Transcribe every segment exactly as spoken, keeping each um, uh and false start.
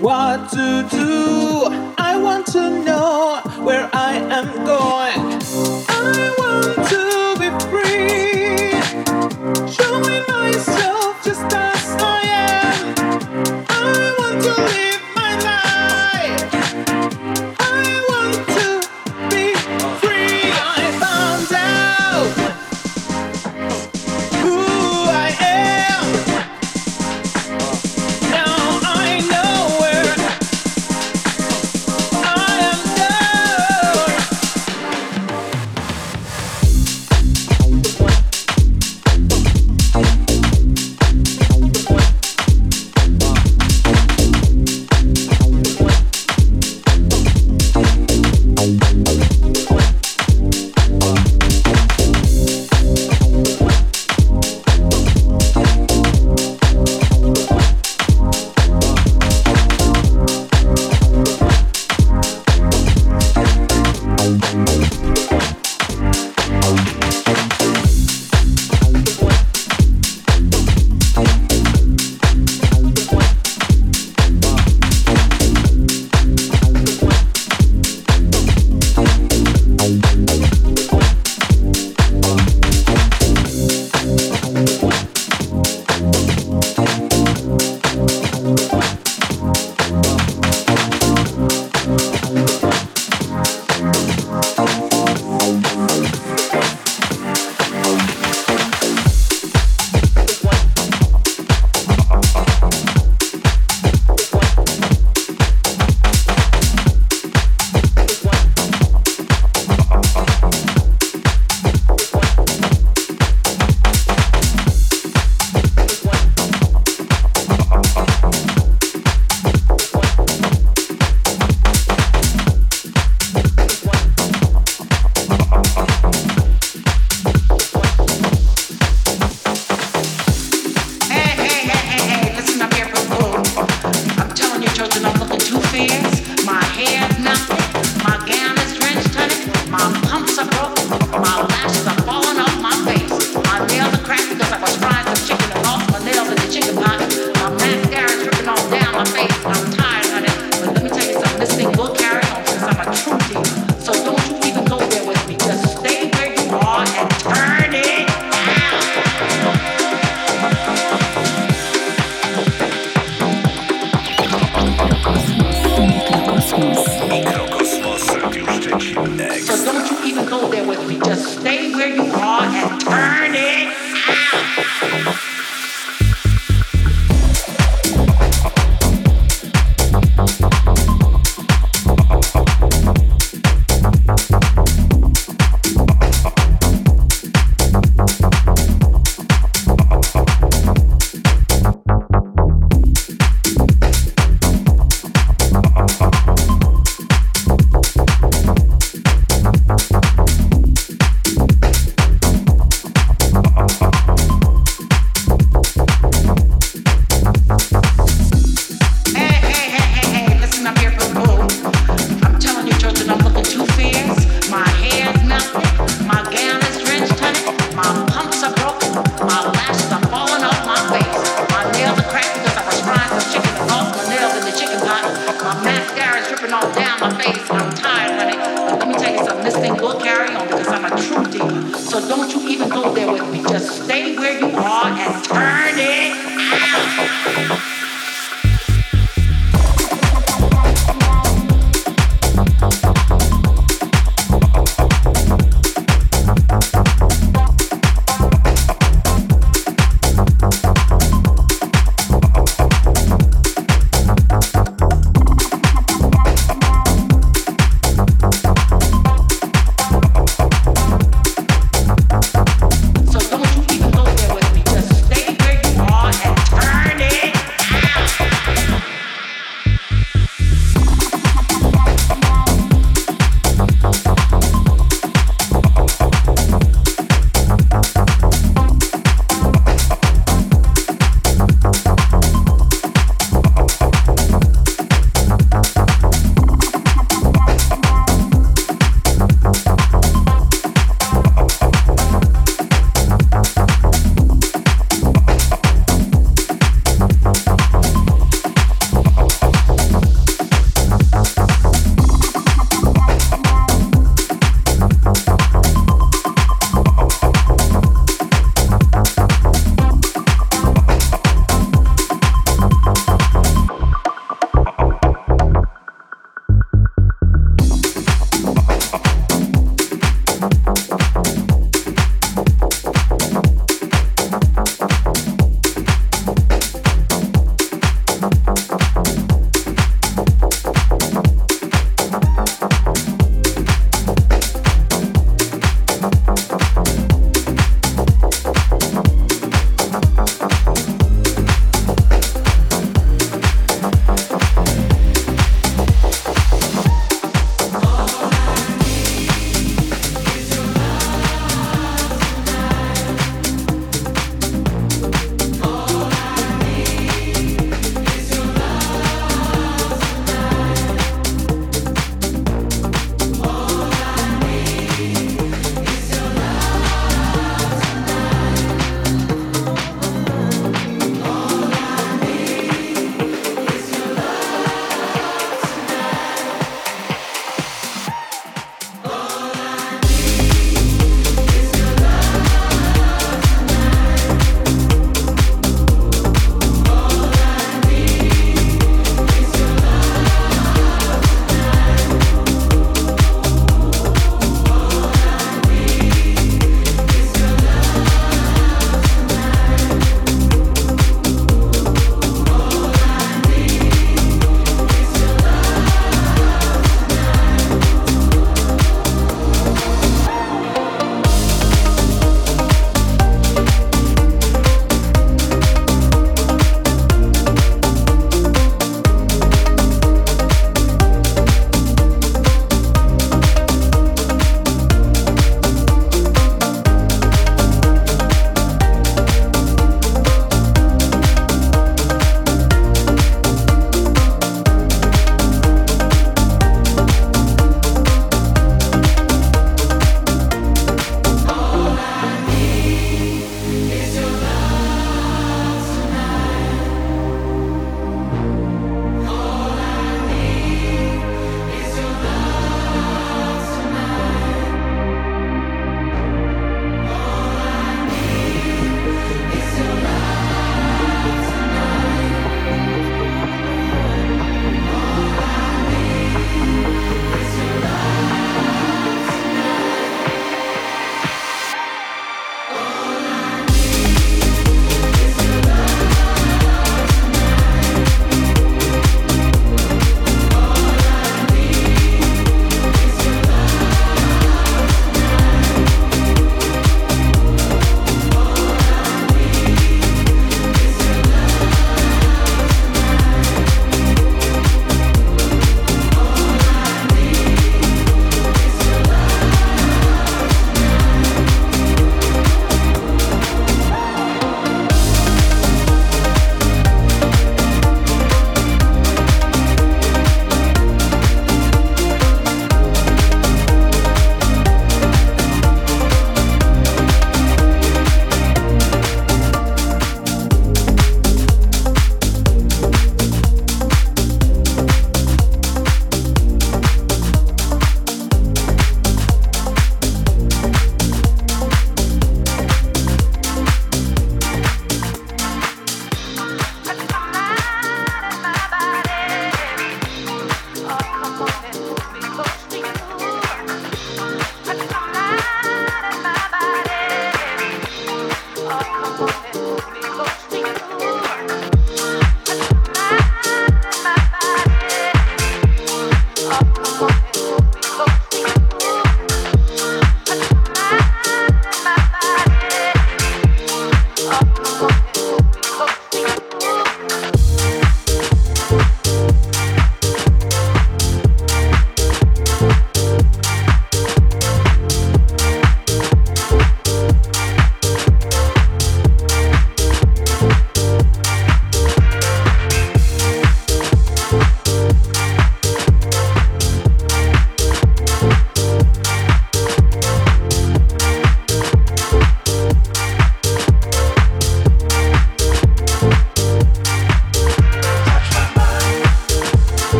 What?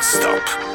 non-stop.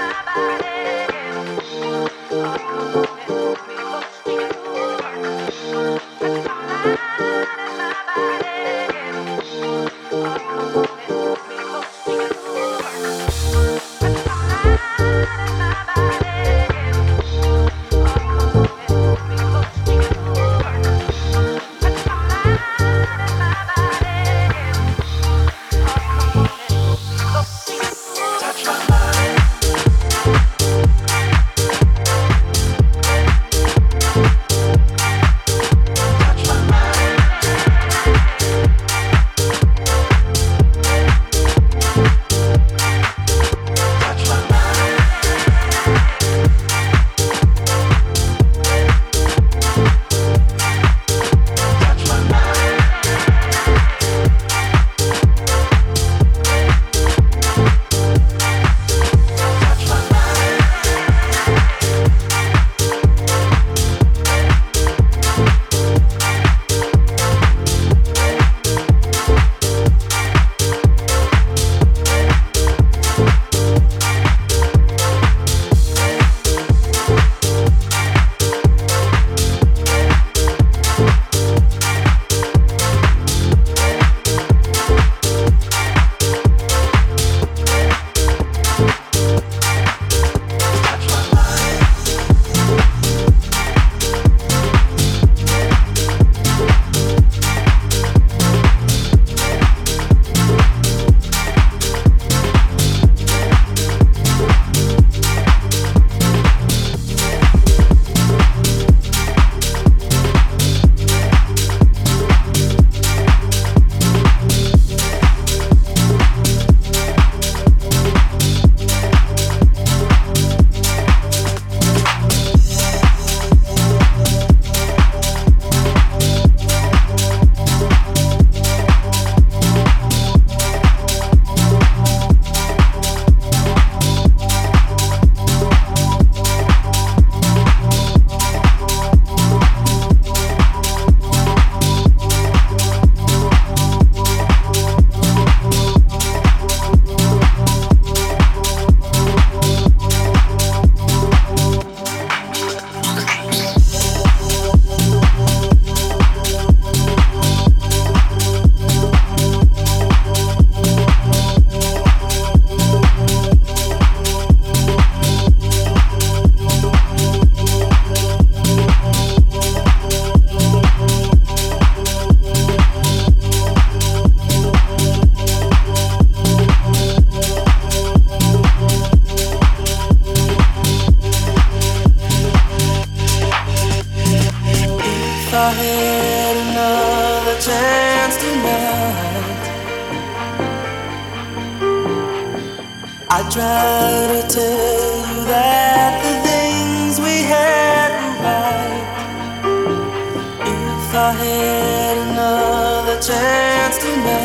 If I had another chance tonight,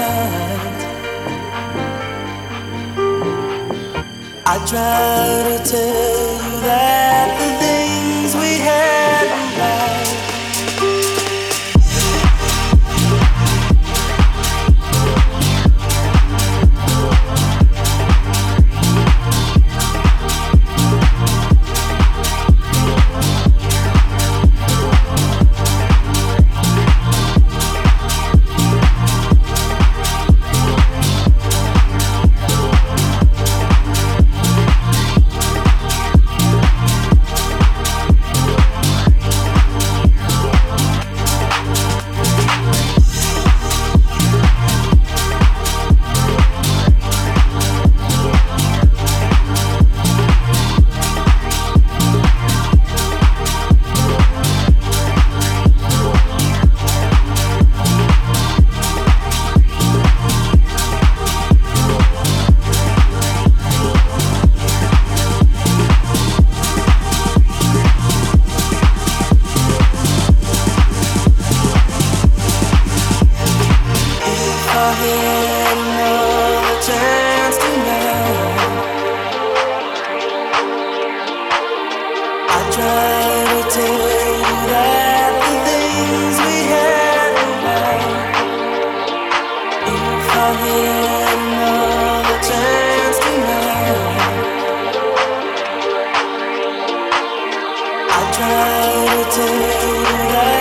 try to